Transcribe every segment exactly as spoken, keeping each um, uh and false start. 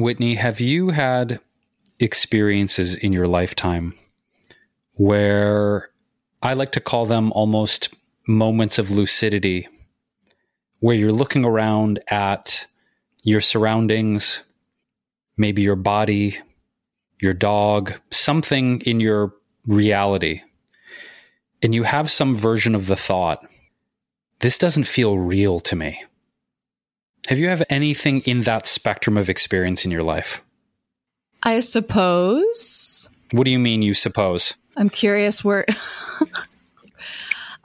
Whitney, have you had experiences in your lifetime where I like to call them almost moments of lucidity, where you're looking around at your surroundings, maybe your body, your dog, something in your reality, and you have some version of the thought, this doesn't feel real to me? Have you have anything in that spectrum of experience in your life? I suppose. What do you mean you suppose? I'm curious where...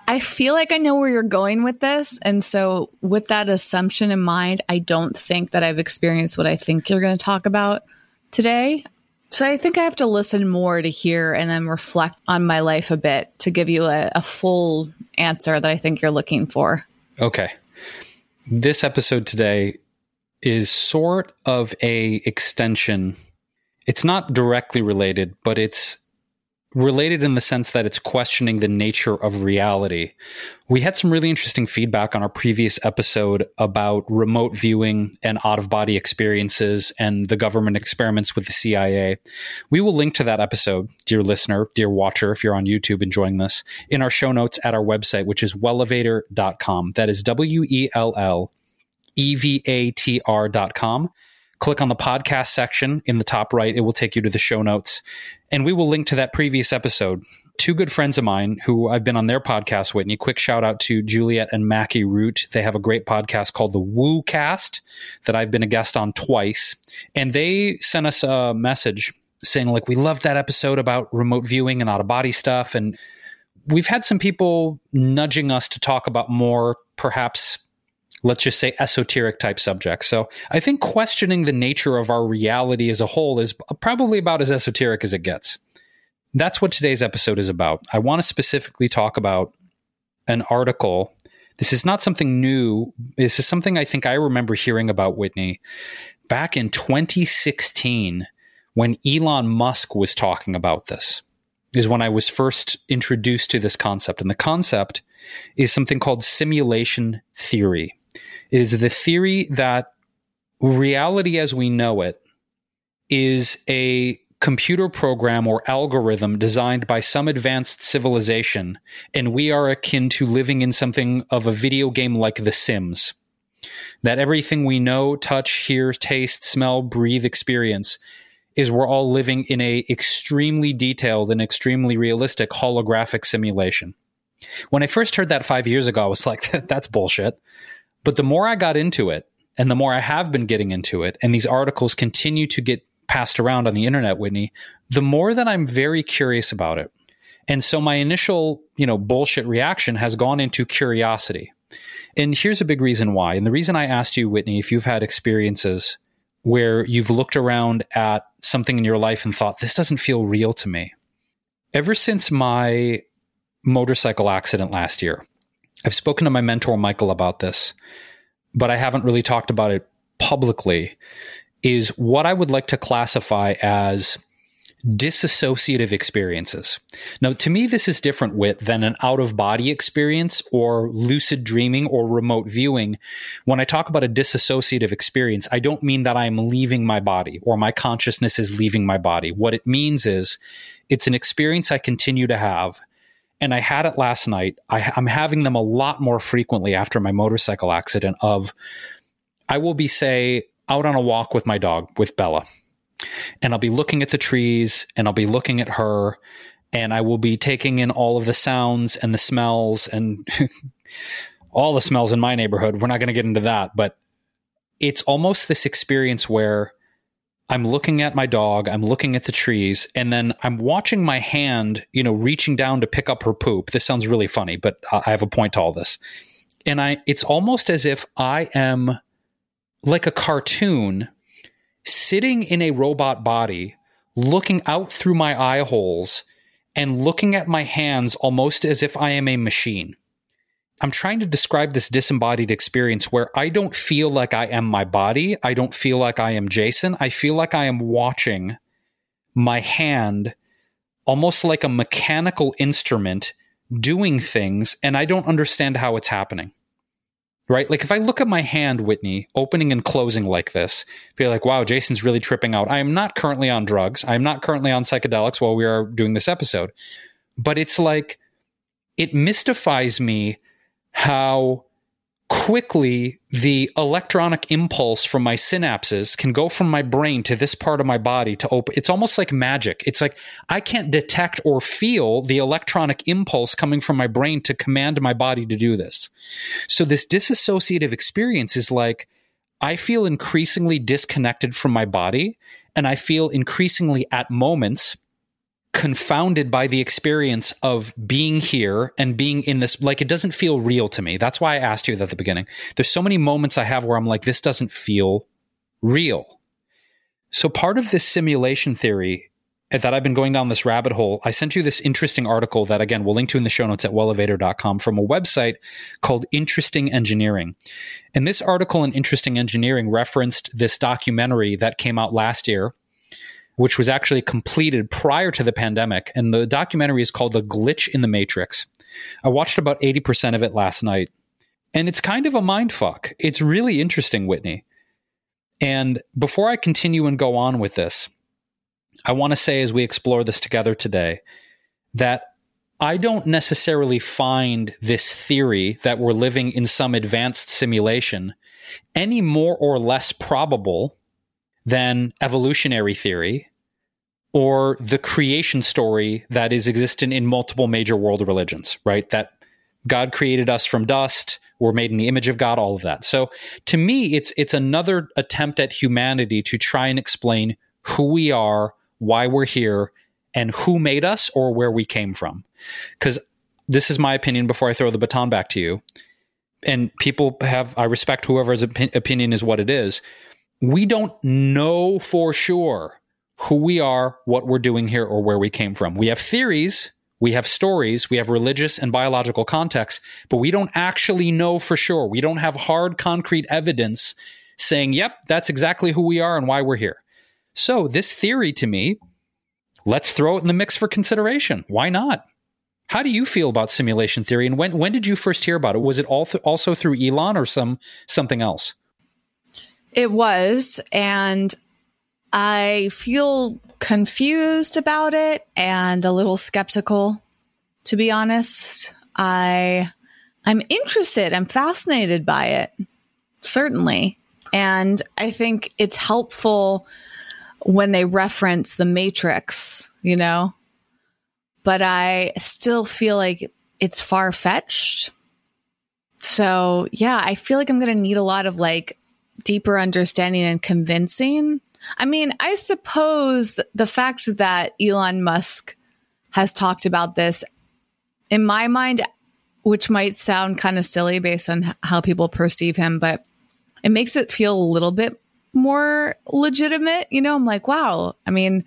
I feel like I know where you're going with this. And so with that assumption in mind, I don't think that I've experienced what I think you're going to talk about today. So I think I have to listen more to hear and then reflect on my life a bit to give you a, a full answer that I think you're looking for. Okay. This episode today is sort of a extension. It's not directly related, but it's related in the sense that it's questioning the nature of reality. We had some really interesting feedback on our previous episode about remote viewing and out-of-body experiences and the government experiments with the C I A. We will link to that episode, dear listener, dear watcher, if you're on YouTube enjoying this, in our show notes at our website, which is well evator dot com. That is W E L L E V A T R dot com. Click on the podcast section in the top right. It will take you to the show notes. And we will link to that previous episode. Two good friends of mine who I've been on their podcast, Whitney. Quick shout out to Juliet and Mackie Root. They have a great podcast called The WooCast that I've been a guest on twice. And they sent us a message saying, like, we loved that episode about remote viewing and out-of-body stuff. And we've had some people nudging us to talk about more, perhaps, let's just say, esoteric type subjects. So I think questioning the nature of our reality as a whole is probably about as esoteric as it gets. That's what today's episode is about. I want to specifically talk about an article. This is not something new. This is something I think I remember hearing about, Whitney, back in twenty sixteen when Elon Musk was talking about this, is when I was first introduced to this concept. And the concept is something called simulation theory. It is the theory that reality as we know it is a computer program or algorithm designed by some advanced civilization, and we are akin to living in something of a video game like The Sims. That everything we know, touch, hear, taste, smell, breathe, experience is we're all living in an extremely detailed and extremely realistic holographic simulation. When I first heard that five years ago, I was like, that's bullshit. But the more I got into it, and the more I have been getting into it, and these articles continue to get passed around on the internet, Whitney, the more that I'm very curious about it. And so my initial, you know, bullshit reaction has gone into curiosity. And here's a big reason why. And the reason I asked you, Whitney, if you've had experiences where you've looked around at something in your life and thought, this doesn't feel real to me. Ever since my motorcycle accident last year, I've spoken to my mentor, Michael, about this, but I haven't really talked about it publicly, is what I would like to classify as disassociative experiences. Now, to me, this is different, Whit, than an out-of-body experience or lucid dreaming or remote viewing. When I talk about a disassociative experience, I don't mean that I'm leaving my body or my consciousness is leaving my body. What it means is it's an experience I continue to have. And I had it last night. I, I'm having them a lot more frequently after my motorcycle accident of, I will be, say, out on a walk with my dog, with Bella, and I'll be looking at the trees and I'll be looking at her and I will be taking in all of the sounds and the smells and all the smells in my neighborhood. We're not going to get into that, but it's almost this experience where I'm looking at my dog, I'm looking at the trees, and then I'm watching my hand, you know, reaching down to pick up her poop. This sounds really funny, but I have a point to all this. and I it's almost as if I am like a cartoon sitting in a robot body, looking out through my eye holes and looking at my hands almost as if I am a machine. I'm trying to describe this disembodied experience where I don't feel like I am my body. I don't feel like I am Jason. I feel like I am watching my hand almost like a mechanical instrument doing things, and I don't understand how it's happening. Right? Like if I look at my hand, Whitney, opening and closing like this, be like, wow, Jason's really tripping out. I am not currently on drugs. I am not currently on psychedelics while we are doing this episode. But it's like, it mystifies me how quickly the electronic impulse from my synapses can go from my brain to this part of my body to open. It's almost like magic. It's like I can't detect or feel the electronic impulse coming from my brain to command my body to do this. So this disassociative experience is like I feel increasingly disconnected from my body, and I feel increasingly at moments confounded by the experience of being here and being in this, like it doesn't feel real to me. That's why I asked you that at the beginning. There's so many moments I have where I'm like, this doesn't feel real. So part of this simulation theory that I've been going down this rabbit hole, I sent you this interesting article that, again, we'll link to in the show notes at well evator dot com from a website called Interesting Engineering. And this article in Interesting Engineering referenced this documentary that came out last year, which was actually completed prior to the pandemic. And the documentary is called The Glitch in the Matrix. I watched about eighty percent of it last night. And it's kind of a mindfuck. It's really interesting, Whitney. And before I continue and go on with this, I want to say as we explore this together today, that I don't necessarily find this theory that we're living in some advanced simulation any more or less probable than evolutionary theory or the creation story that is existent in multiple major world religions, right? That God created us from dust, we're made in the image of God, all of that. So to me, it's it's another attempt at humanity to try and explain who we are, why we're here, and who made us or where we came from. Because this is my opinion before I throw the baton back to you. And people have, I respect whoever's opi- opinion is what it is. We don't know for sure who we are, what we're doing here, or where we came from. We have theories, we have stories, we have religious and biological contexts, but we don't actually know for sure. We don't have hard, concrete evidence saying, yep, that's exactly who we are and why we're here. So this theory to me, let's throw it in the mix for consideration. Why not? How do you feel about simulation theory? And when when did you first hear about it? Was it all th- also through Elon or some something else? It was, and I feel confused about it and a little skeptical, to be honest. I, I'm interested. I'm fascinated by it, certainly. And I think it's helpful when they reference the Matrix, you know, but I still feel like it's far-fetched. So, yeah, I feel like I'm going to need a lot of, like, deeper understanding and convincing. I mean, I suppose the fact that Elon Musk has talked about this, in my mind, which might sound kind of silly based on how people perceive him, but it makes it feel a little bit more legitimate. You know, I'm like, wow, I mean,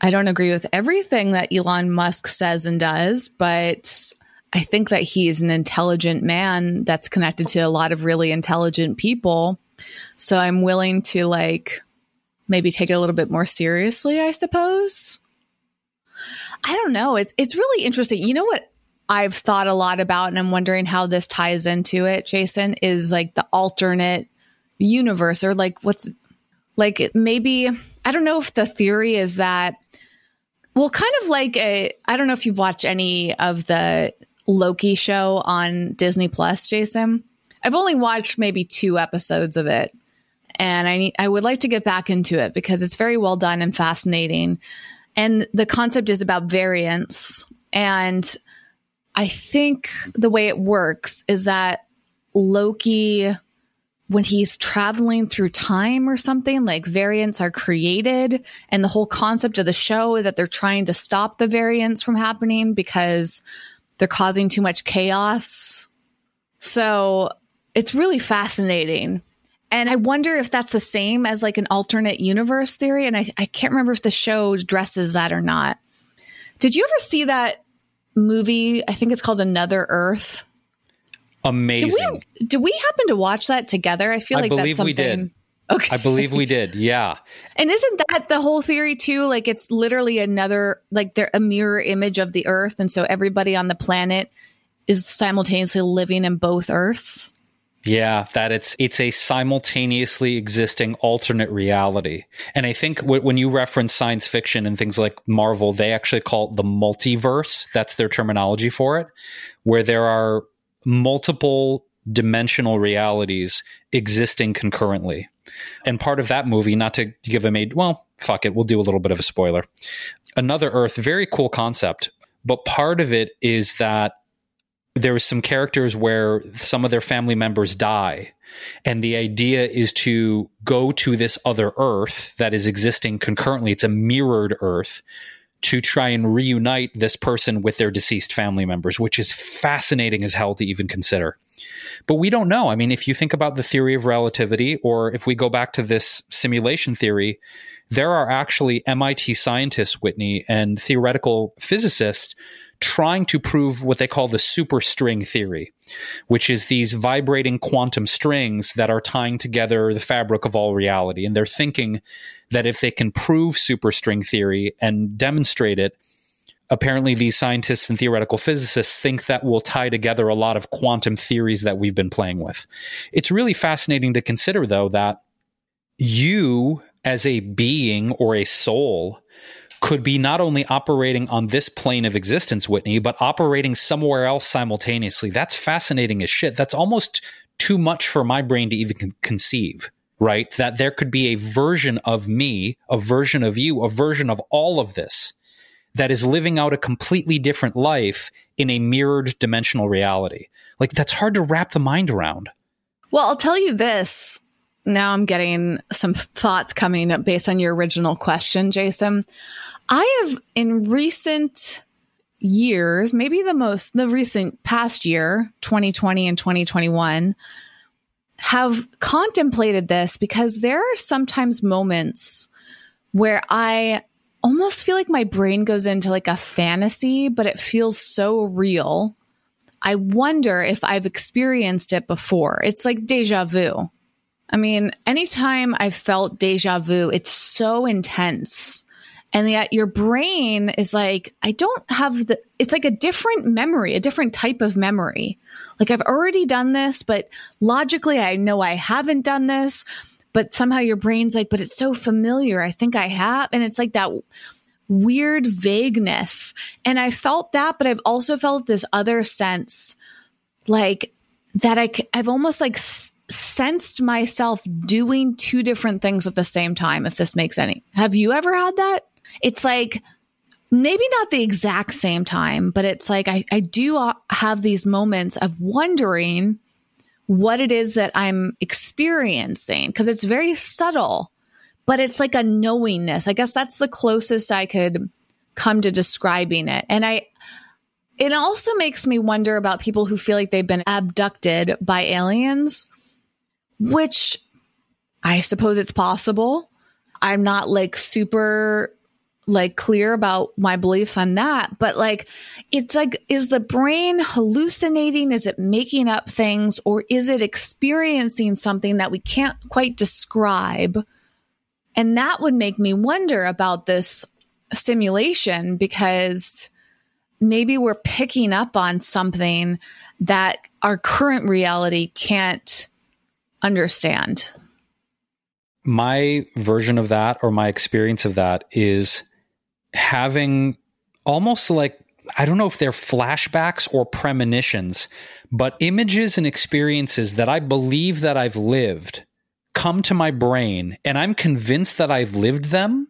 I don't agree with everything that Elon Musk says and does, but I think that he is an intelligent man that's connected to a lot of really intelligent people. So I'm willing to, like, maybe take it a little bit more seriously, I suppose. I don't know. It's it's really interesting. You know what I've thought a lot about, and I'm wondering how this ties into it, Jason, is like the alternate universe, or like what's like maybe, I don't know if the theory is that, well, kind of like a, I don't know if you've watched any of the Loki show on Disney Plus, Jason. I've only watched maybe two episodes of it, and I need, I would like to get back into it because it's very well done and fascinating. And the concept is about variance. And I think the way it works is that Loki, when he's traveling through time or something, like variants are created. And the whole concept of the show is that they're trying to stop the variants from happening because they're causing too much chaos. So it's really fascinating. And I wonder if that's the same as like an alternate universe theory. And I, I can't remember if the show addresses that or not. Did you ever see that movie? I think it's called Another Earth. Amazing. Did we, did we happen to watch that together? I feel like I believe that's something. We did. Okay. I believe we did. Yeah. And isn't that the whole theory too? Like it's literally another, like they're a mirror image of the Earth. And so everybody on the planet is simultaneously living in both Earths. Yeah, that it's it's a simultaneously existing alternate reality. And I think w- when you reference science fiction and things like Marvel, they actually call it the multiverse. That's their terminology for it, where there are multiple dimensional realities existing concurrently. And part of that movie, not to give a made, well, fuck it, we'll do a little bit of a spoiler. Another Earth, very cool concept. But part of it is that there was some characters where some of their family members die. And the idea is to go to this other Earth that is existing concurrently. It's a mirrored Earth to try and reunite this person with their deceased family members, which is fascinating as hell to even consider. But we don't know. I mean, if you think about the theory of relativity, or if we go back to this simulation theory, there are actually M I T scientists, Whitney, and theoretical physicists trying to prove what they call the superstring theory, which is these vibrating quantum strings that are tying together the fabric of all reality. And they're thinking that if they can prove superstring theory and demonstrate it, apparently these scientists and theoretical physicists think that will tie together a lot of quantum theories that we've been playing with. It's really fascinating to consider, though, that you as a being or a soul could be not only operating on this plane of existence, Whitney, but operating somewhere else simultaneously. That's fascinating as shit. That's almost too much for my brain to even con- conceive, right? That there could be a version of me, a version of you, a version of all of this that is living out a completely different life in a mirrored dimensional reality. Like, that's hard to wrap the mind around. Well, I'll tell you this. Now I'm getting some thoughts coming up based on your original question, Jason. I have in recent years, maybe the most, the recent past year, twenty twenty and twenty twenty-one, have contemplated this because there are sometimes moments where I almost feel like my brain goes into like a fantasy, but it feels so real. I wonder if I've experienced it before. It's like deja vu. I mean, anytime I've felt deja vu, it's so intense. And yet your brain is like, I don't have the, it's like a different memory, a different type of memory. Like I've already done this, but logically I know I haven't done this, but somehow your brain's like, but it's so familiar. I think I have. And it's like that weird vagueness. And I felt that, but I've also felt this other sense like that I, I've almost like sensed myself doing two different things at the same time, if this makes any. Have you ever had that? It's like, maybe not the exact same time, but it's like, I, I do have these moments of wondering what it is that I'm experiencing, because it's very subtle, but it's like a knowingness. I guess that's the closest I could come to describing it. And I, it also makes me wonder about people who feel like they've been abducted by aliens, which I suppose it's possible. I'm not like super like clear about my beliefs on that, but like, it's like, is the brain hallucinating? Is it making up things, or is it experiencing something that we can't quite describe? And that would make me wonder about this simulation, because maybe we're picking up on something that our current reality can't understand. My version of that, or my experience of that, is having almost like, I don't know if they're flashbacks or premonitions, but images and experiences that I believe that I've lived come to my brain, and I'm convinced that I've lived them,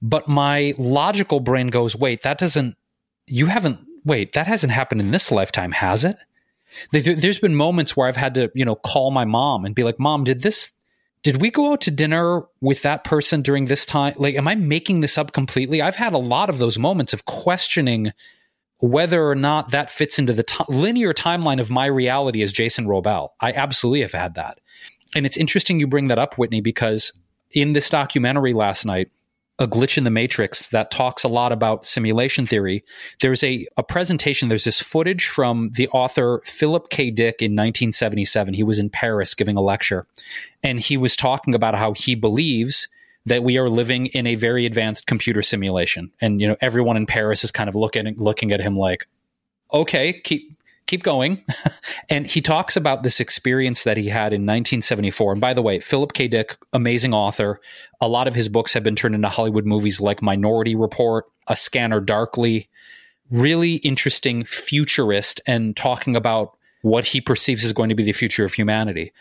but my logical brain goes, wait, that doesn't, you haven't, wait, that hasn't happened in this lifetime, has it? There's been moments where I've had to, you know, call my mom and be like, Mom, did this, did we go out to dinner with that person during this time? Like, am I making this up completely? I've had a lot of those moments of questioning whether or not that fits into the t- linear timeline of my reality as Jason Robel. I absolutely have had that. And it's interesting you bring that up, Whitney, because in this documentary last night, A Glitch in the Matrix, that talks a lot about simulation theory, there's a, a presentation, there's this footage from the author Philip K. Dick in nineteen seventy-seven. He was in Paris giving a lecture, and he was talking about how he believes that we are living in a very advanced computer simulation. And, you know, everyone in Paris is kind of looking, looking at him like, okay, keep, keep going. And he talks about this experience that he had in nineteen seventy-four. And by the way, Philip K. Dick, amazing author. A lot of his books have been turned into Hollywood movies like Minority Report, A Scanner Darkly, really interesting futurist and talking about what he perceives is going to be the future of humanity.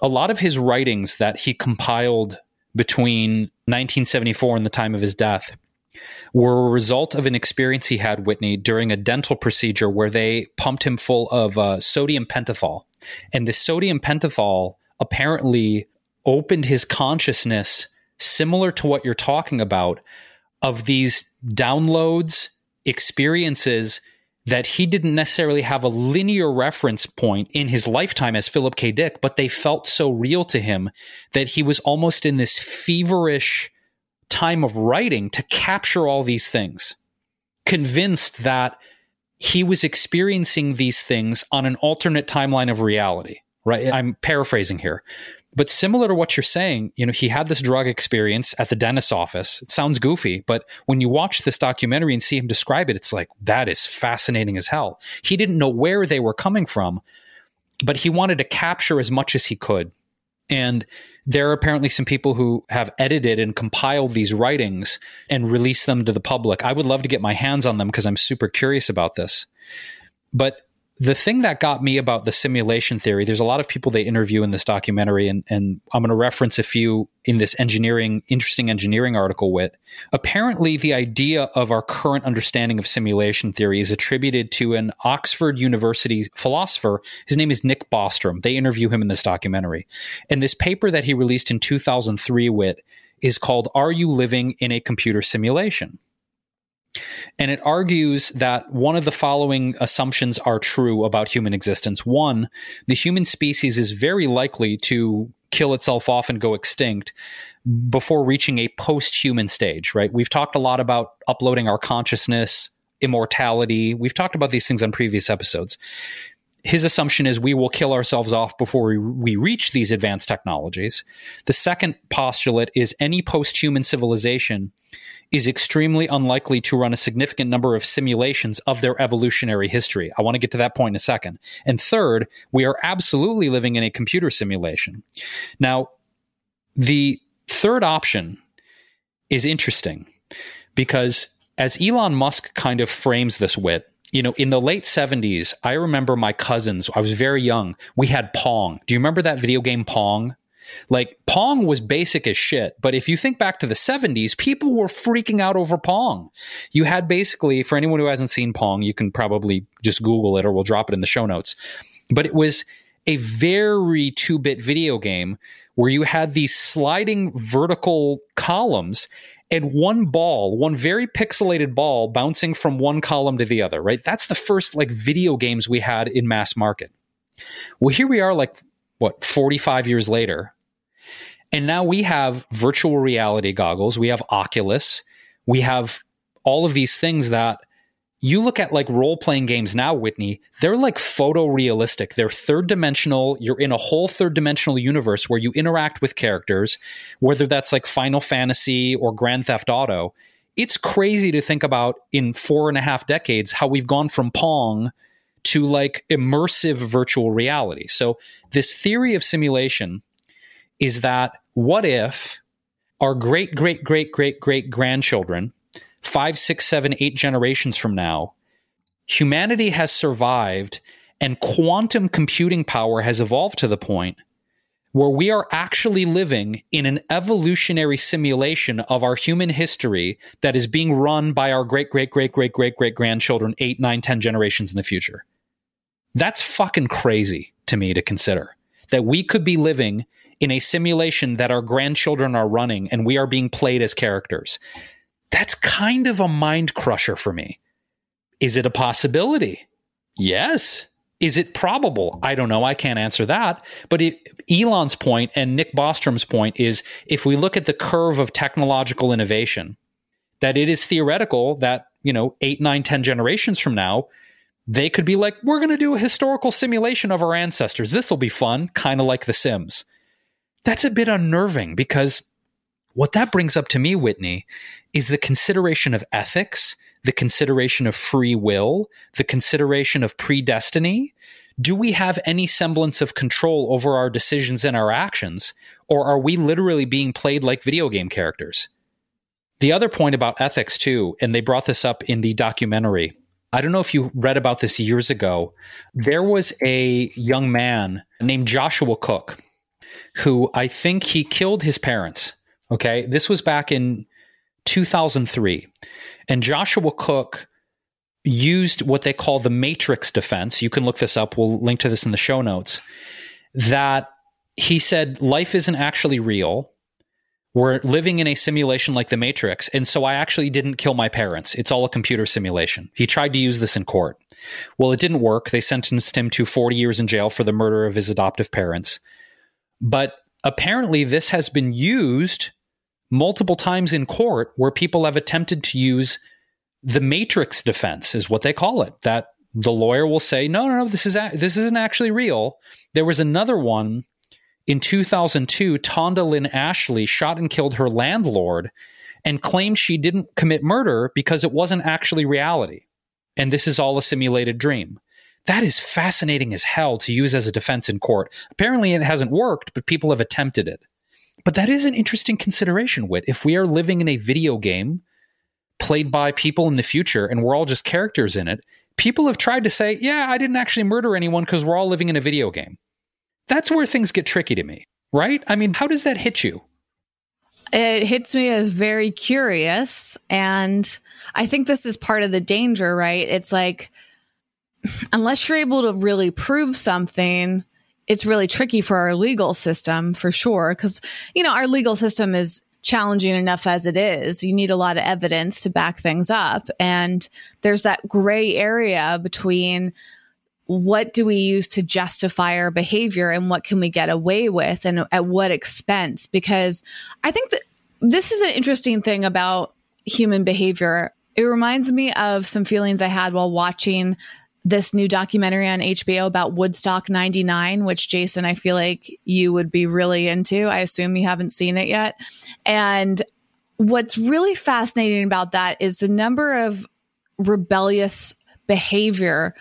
A lot of his writings that he compiled between nineteen seventy-four and the time of his death were a result of an experience he had, Whitney, during a dental procedure where they pumped him full of uh, sodium pentothal. And the sodium pentothal apparently opened his consciousness, similar to what you're talking about, of these downloads, experiences that he didn't necessarily have a linear reference point in his lifetime as Philip K. Dick, but they felt so real to him that he was almost in this feverish time of writing to capture all these things, convinced that he was experiencing these things on an alternate timeline of reality, right? I'm paraphrasing here. But similar to what you're saying, you know, he had this drug experience at the dentist's office. It sounds goofy, but when you watch this documentary and see him describe it, it's like, that is fascinating as hell. He didn't know where they were coming from, but he wanted to capture as much as he could. And there are apparently some people who have edited and compiled these writings and released them to the public. I would love to get my hands on them because I'm super curious about this. But the thing that got me about the simulation theory, there's a lot of people they interview in this documentary, and, and I'm going to reference a few in this engineering, interesting engineering article, Whit. Apparently, the idea of our current understanding of simulation theory is attributed to an Oxford University philosopher. His name is Nick Bostrom. They interview him in this documentary. And this paper that he released in two thousand three, Whit, is called Are You Living in a Computer Simulation? And it argues that one of the following assumptions are true about human existence. One, the human species is very likely to kill itself off and go extinct before reaching a post-human stage, right? We've talked a lot about uploading our consciousness, immortality. We've talked about these things on previous episodes. His assumption is we will kill ourselves off before we, we reach these advanced technologies. The second postulate is any post-human civilization is extremely unlikely to run a significant number of simulations of their evolutionary history. I want to get to that point in a second. And third, we are absolutely living in a computer simulation. Now, the third option is interesting because as Elon Musk kind of frames this, wit, you know, in the late seventies, I remember my cousins, I was very young, we had Pong. Do you remember that video game Pong? Like, Pong was basic as shit, but if you think back to the seventies, people were freaking out over Pong. You had basically, for anyone who hasn't seen Pong, you can probably just Google it or we'll drop it in the show notes. But it was a very two-bit video game where you had these sliding vertical columns and one ball, one very pixelated ball bouncing from one column to the other, right? That's the first, like, video games we had in mass market. Well, here we are, like, what, forty-five years later. And now we have virtual reality goggles, we have Oculus, we have all of these things that you look at like role-playing games now, Whitney, they're like photorealistic. They're third-dimensional. You're in a whole third-dimensional universe where you interact with characters, whether that's like Final Fantasy or Grand Theft Auto. It's crazy to think about in four and a half decades how we've gone from Pong to like immersive virtual reality. So this theory of simulation is that what if our great, great, great, great, great grandchildren, five, six, seven, eight generations from now, humanity has survived and quantum computing power has evolved to the point where we are actually living in an evolutionary simulation of our human history that is being run by our great, great, great, great, great, great grandchildren, eight, nine, ten generations in the future. That's fucking crazy to me to consider that we could be living in a simulation that our grandchildren are running and we are being played as characters. That's kind of a mind crusher for me. Is it a possibility? Yes. Is it probable? I don't know. I can't answer that. But it, Elon's point and Nick Bostrom's point is, if we look at the curve of technological innovation, that it is theoretical that, you know, eight, nine, ten generations from now, they could be like, we're going to do a historical simulation of our ancestors. This will be fun, kind of like The Sims. That's a bit unnerving, because what that brings up to me, Whitney, is the consideration of ethics, the consideration of free will, the consideration of predestiny. Do we have any semblance of control over our decisions and our actions, or are we literally being played like video game characters? The other point about ethics, too, and they brought this up in the documentary, I don't know if you read about this years ago, there was a young man named Joshua Cook, who I think he killed his parents, okay? This was back in two thousand three. And Joshua Cook used what they call the Matrix defense. You can look this up. We'll link to this in the show notes. That he said, life isn't actually real. We're living in a simulation like the Matrix. And so I actually didn't kill my parents. It's all a computer simulation. He tried to use this in court. Well, it didn't work. They sentenced him to forty years in jail for the murder of his adoptive parents. But apparently this has been used multiple times in court, where people have attempted to use the Matrix defense, is what they call it, that the lawyer will say, no, no, no, this is a- this isn't actually real. There was another one in two thousand two, Tonda Lynn Ashley shot and killed her landlord and claimed she didn't commit murder because it wasn't actually reality. And this is all a simulated dream. That is fascinating as hell to use as a defense in court. Apparently it hasn't worked, but people have attempted it. But that is an interesting consideration, Whit. If we are living in a video game played by people in the future and we're all just characters in it, people have tried to say, yeah, I didn't actually murder anyone because we're all living in a video game. That's where things get tricky to me, right? I mean, how does that hit you? It hits me as very curious. And I think this is part of the danger, right? It's like, unless you're able to really prove something, it's really tricky for our legal system, for sure, because, you know, our legal system is challenging enough as it is. You need a lot of evidence to back things up. And there's that gray area between what do we use to justify our behavior and what can we get away with and at what expense? Because I think that this is an interesting thing about human behavior. It reminds me of some feelings I had while watching this new documentary on H B O about Woodstock ninety-nine, which, Jason, I feel like you would be really into. I assume you haven't seen it yet. And what's really fascinating about that is the number of rebellious behavior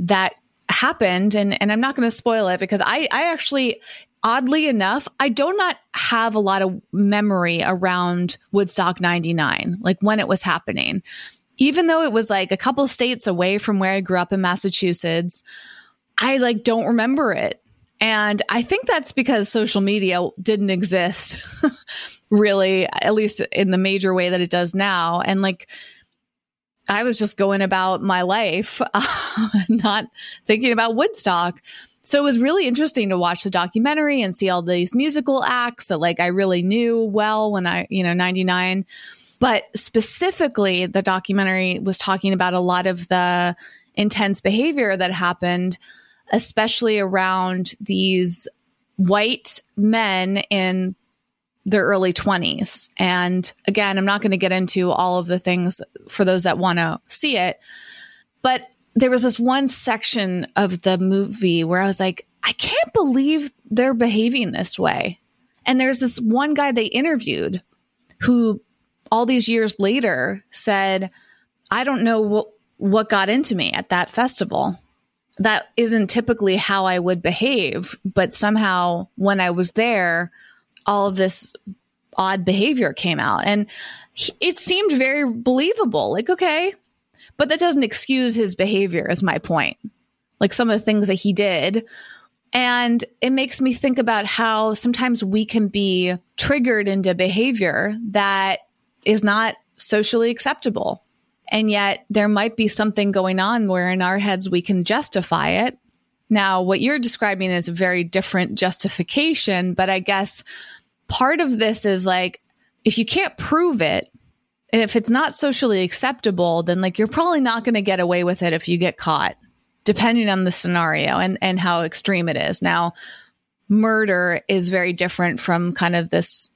that happened. And, and I'm not going to spoil it, because I, I actually, oddly enough, I do not have a lot of memory around Woodstock ninety-nine, like when it was happening. Even though it was like a couple states away from where I grew up in Massachusetts, I like don't remember it. And I think that's because social media didn't exist really, at least in the major way that it does now. And like, I was just going about my life, uh, not thinking about Woodstock. So it was really interesting to watch the documentary and see all these musical acts that like I really knew well when I, you know, ninety-nine. But specifically, the documentary was talking about a lot of the intense behavior that happened, especially around these white men in their early twenties. And again, I'm not going to get into all of the things for those that want to see it. But there was this one section of the movie where I was like, I can't believe they're behaving this way. And there's this one guy they interviewed who, all these years later, said, I don't know what, what got into me at that festival. That isn't typically how I would behave, but somehow when I was there, all of this odd behavior came out. And he, it seemed very believable, like, okay, but that doesn't excuse his behavior, is my point. Like some of the things that he did. And it makes me think about how sometimes we can be triggered into behavior that is not socially acceptable. And yet there might be something going on where in our heads we can justify it. Now, what you're describing is a very different justification, but I guess part of this is like, if you can't prove it, And if it's not socially acceptable, then like you're probably not going to get away with it if you get caught, depending on the scenario and, and how extreme it is. Now, murder is very different from kind of this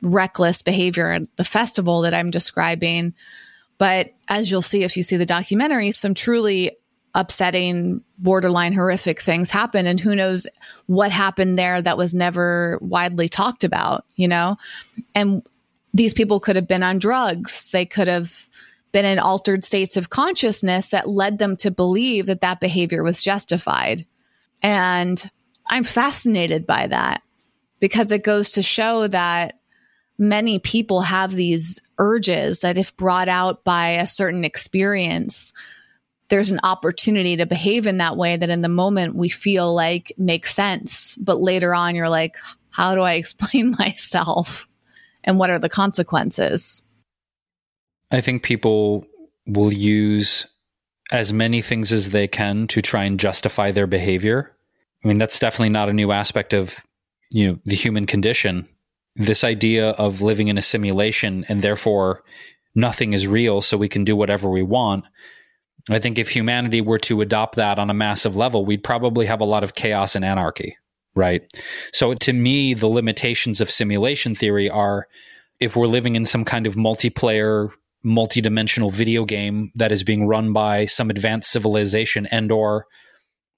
reckless behavior at the festival that I'm describing. But as you'll see, if you see the documentary, some truly upsetting, borderline horrific things happen. And who knows what happened there that was never widely talked about, you know? And these people could have been on drugs. They could have been in altered states of consciousness that led them to believe that that behavior was justified. And I'm fascinated by that because it goes to show that many people have these urges that if brought out by a certain experience, there's an opportunity to behave in that way that in the moment we feel like makes sense. But later on, you're like, how do I explain myself? And what are the consequences? I think people will use as many things as they can to try and justify their behavior. I mean, that's definitely not a new aspect of, you know, the human condition. This idea of living in a simulation and therefore nothing is real, so we can do whatever we want. I think if humanity were to adopt that on a massive level, we'd probably have a lot of chaos and anarchy, right? So to me, the limitations of simulation theory are if we're living in some kind of multiplayer, multidimensional video game that is being run by some advanced civilization and or,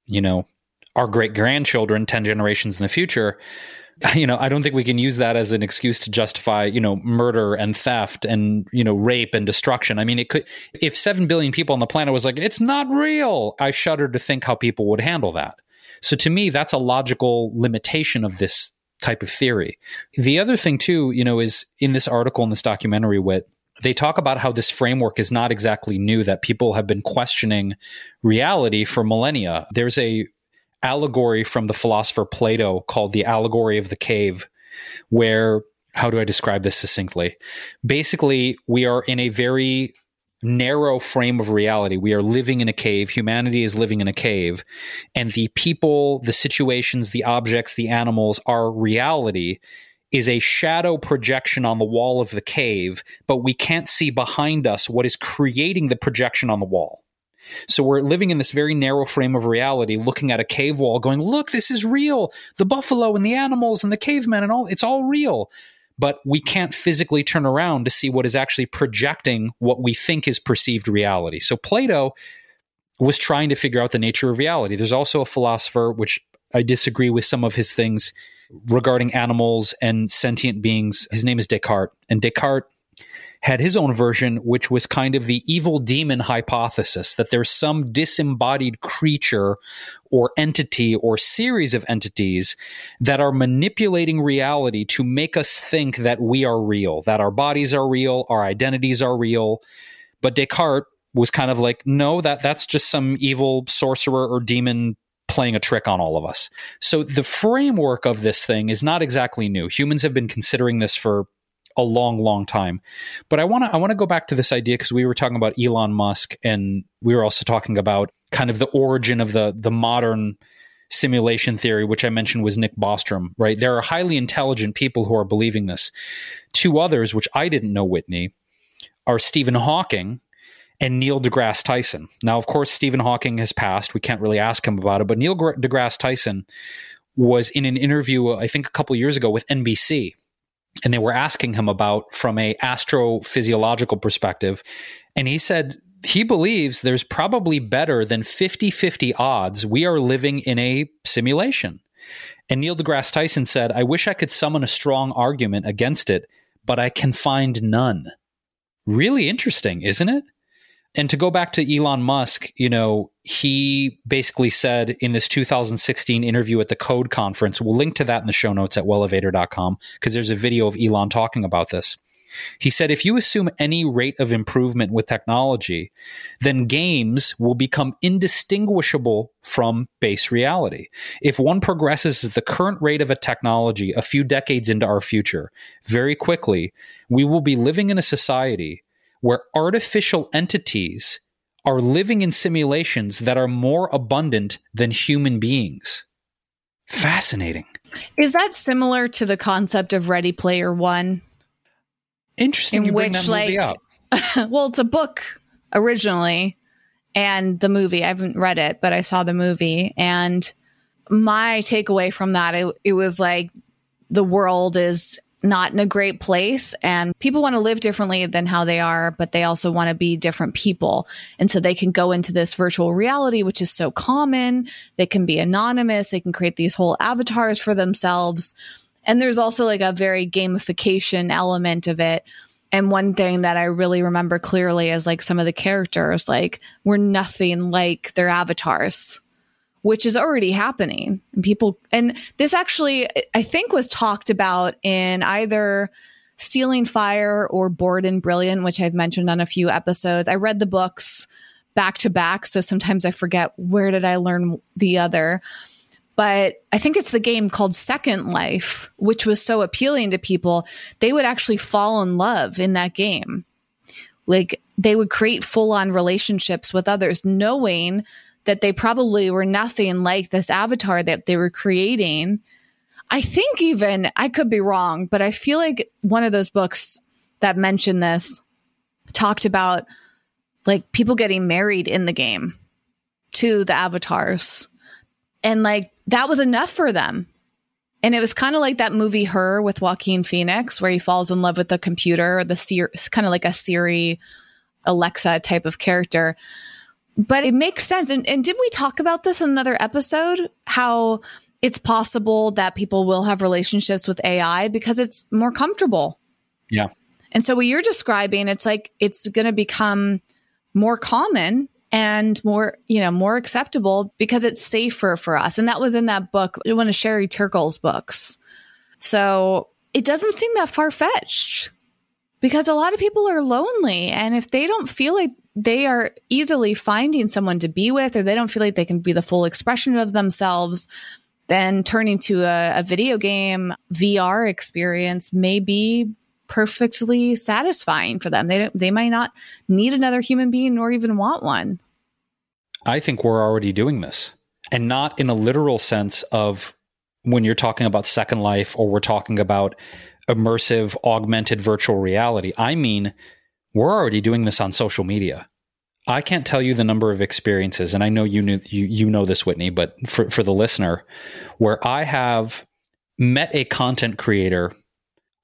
you know, our great-grandchildren ten generations in the future, you know, I don't think we can use that as an excuse to justify, you know, murder and theft and, you know, rape and destruction. I mean, it could, if seven billion people on the planet was like, it's not real, I shudder to think how people would handle that. So to me, that's a logical limitation of this type of theory. The other thing too, you know, is in this article, in this documentary, Whit, they talk about how this framework is not exactly new, that people have been questioning reality for millennia. There's a allegory from the philosopher Plato called the allegory of the cave, where, how do I describe this succinctly? Basically, we are in a very narrow frame of reality. We are living in a cave. Humanity is living in a cave. And the people, the situations, the objects, the animals, our reality is a shadow projection on the wall of the cave, but we can't see behind us what is creating the projection on the wall. So we're living in this very narrow frame of reality, looking at a cave wall going, look, this is real. The buffalo and the animals and the cavemen and all, it's all real. But we can't physically turn around to see what is actually projecting what we think is perceived reality. So Plato was trying to figure out the nature of reality. There's also a philosopher, which I disagree with some of his things regarding animals and sentient beings. His name is Descartes. And Descartes had his own version, which was kind of the evil demon hypothesis, that there's some disembodied creature or entity or series of entities that are manipulating reality to make us think that we are real, that our bodies are real, our identities are real. But Descartes was kind of like, no, that that's just some evil sorcerer or demon playing a trick on all of us. So the framework of this thing is not exactly new. Humans have been considering this for a long, long time. But I want to I want to go back to this idea, because we were talking about Elon Musk, and we were also talking about kind of the origin of the the modern simulation theory, which I mentioned was Nick Bostrom, right? There are highly intelligent people who are believing this. Two others, which I didn't know, Whitney, are Stephen Hawking and Neil deGrasse Tyson. Now, of course, Stephen Hawking has passed. We can't really ask him about it. But Neil deGrasse Tyson was in an interview, I think a couple years ago, with N B C. And they were asking him about from a astrophysiological perspective. And he said he believes there's probably better than fifty-fifty odds we are living in a simulation. And Neil deGrasse Tyson said, I wish I could summon a strong argument against it, but I can find none. Really interesting, isn't it? And to go back to Elon Musk, you know, he basically said in this two thousand sixteen interview at the Code Conference, we'll link to that in the show notes at well evator dot com, because there's a video of Elon talking about this. He said, if you assume any rate of improvement with technology, then games will become indistinguishable from base reality. If one progresses at the current rate of a technology a few decades into our future, very quickly, we will be living in a society where artificial entities are living in simulations that are more abundant than human beings. Fascinating. Is that similar to the concept of Ready Player One? Interesting. In you bring which, that movie like, up. Well, it's a book originally and the movie. I haven't read it, but I saw the movie. And my takeaway from that, it, it was like the world is not in a great place and people want to live differently than how they are, but they also want to be different people. And so they can go into this virtual reality, which is so common. They can be anonymous. They can create these whole avatars for themselves. And there's also like a very gamification element of it. And one thing that I really remember clearly is like some of the characters, like, were nothing like their avatars, which is already happening. And people, and this actually, I think, was talked about in either Stealing Fire or Bored and Brilliant, which I've mentioned on a few episodes. I read the books back to back, so sometimes I forget where did I learn the other. But I think it's the game called Second Life, which was so appealing to people. They would actually fall in love in that game. Like, they would create full-on relationships with others, knowing that they probably were nothing like this avatar that they were creating. I think even, I could be wrong, but I feel like one of those books that mentioned this talked about like people getting married in the game to the avatars. And like, that was enough for them. And it was kind of like that movie Her with Joaquin Phoenix, where he falls in love with the computer, or the Siri, kind of like a Siri, Alexa type of character. But it makes sense. And, and didn't we talk about this in another episode, how it's possible that people will have relationships with A I because it's more comfortable? Yeah. And so what you're describing, it's like it's going to become more common and more, you know, more acceptable because it's safer for us. And that was in that book, one of Sherry Turkle's books. So it doesn't seem that far-fetched because a lot of people are lonely. And if they don't feel like they are easily finding someone to be with, or they don't feel like they can be the full expression of themselves, then turning to a, a video game V R experience may be perfectly satisfying for them. They don't, they might not need another human being nor even want one. I think we're already doing this, and not in a literal sense of when you're talking about Second Life or we're talking about immersive augmented virtual reality. I mean, we're already doing this on social media. I can't tell you the number of experiences, and I know you knew, you, you know this, Whitney, but for, for the listener, where I have met a content creator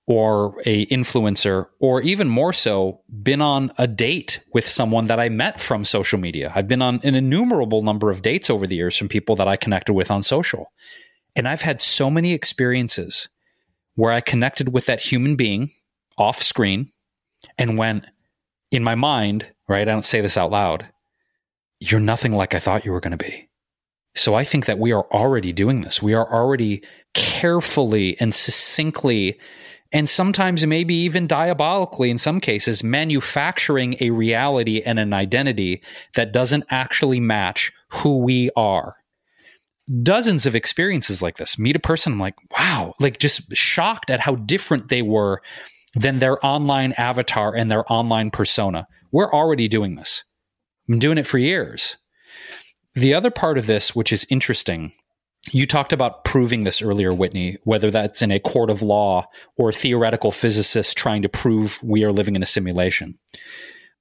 or a influencer, or even more so, been on a date with someone that I met from social media. I've been on an innumerable number of dates over the years from people that I connected with on social. And I've had so many experiences where I connected with that human being off screen and went, in my mind, right, I don't say this out loud, you're nothing like I thought you were going to be. So I think that we are already doing this. We are already carefully and succinctly, and sometimes maybe even diabolically in some cases, manufacturing a reality and an identity that doesn't actually match who we are. Dozens of experiences like this. Meet a person, I'm like, wow, like just shocked at how different they were than their online avatar and their online persona. We're already doing this. I've been doing it for years. The other part of this, which is interesting, you talked about proving this earlier, Whitney, whether that's in a court of law or theoretical physicists trying to prove we are living in a simulation.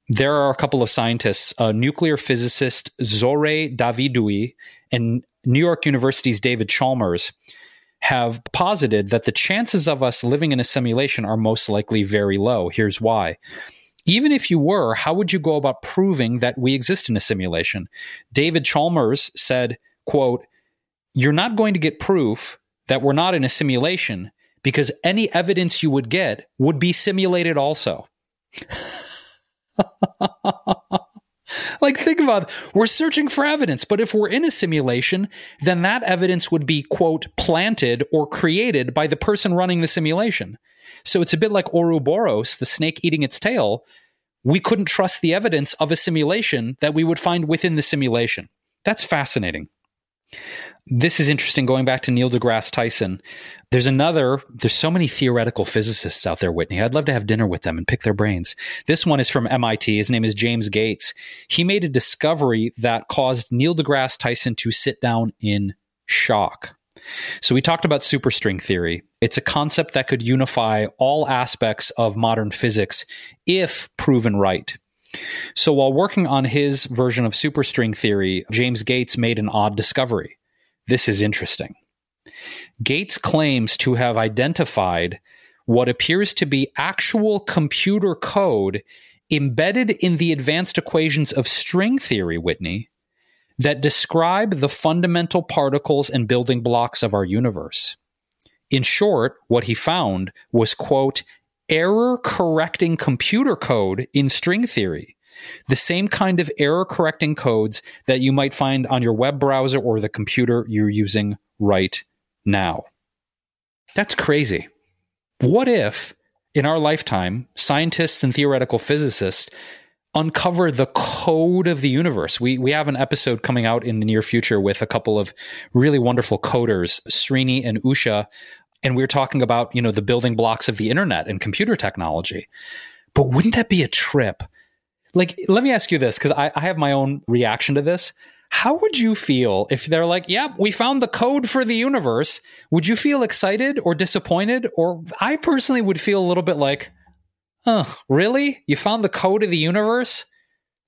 There are a couple of scientists, uh, nuclear physicist Zohre Davide and New York University's David Chalmers, have posited that the chances of us living in a simulation are most likely very low. Here's why. Even if you were, how would you go about proving that we exist in a simulation? David Chalmers said, quote, "You're not going to get proof that we're not in a simulation because any evidence you would get would be simulated also." Like, think about it. We're searching for evidence, but if we're in a simulation, then that evidence would be, quote, planted or created by the person running the simulation. So it's a bit like Ouroboros, the snake eating its tail. We couldn't trust the evidence of a simulation that we would find within the simulation. That's fascinating. This is interesting. Going back to Neil deGrasse Tyson, there's another, there's so many theoretical physicists out there, Whitney. I'd love to have dinner with them and pick their brains. This one is from M I T. His name is James Gates. He made a discovery that caused Neil deGrasse Tyson to sit down in shock. So we talked about superstring theory. It's a concept that could unify all aspects of modern physics if proven right. So while working on his version of superstring theory, James Gates made an odd discovery. This is interesting. Gates claims to have identified what appears to be actual computer code embedded in the advanced equations of string theory, Whitney, that describe the fundamental particles and building blocks of our universe. In short, what he found was, quote, error-correcting computer code in string theory, the same kind of error-correcting codes that you might find on your web browser or the computer you're using right now. That's crazy. What if, in our lifetime, scientists and theoretical physicists uncover the code of the universe? We we have an episode coming out in the near future with a couple of really wonderful coders, Srini and Usha, and we were talking about, you know, the building blocks of the internet and computer technology. But wouldn't that be a trip? Like, let me ask you this, because I, I have my own reaction to this. How would you feel if they're like, yep, yeah, we found the code for the universe? Would you feel excited or disappointed? Or I personally would feel a little bit like, oh, really? You found the code of the universe?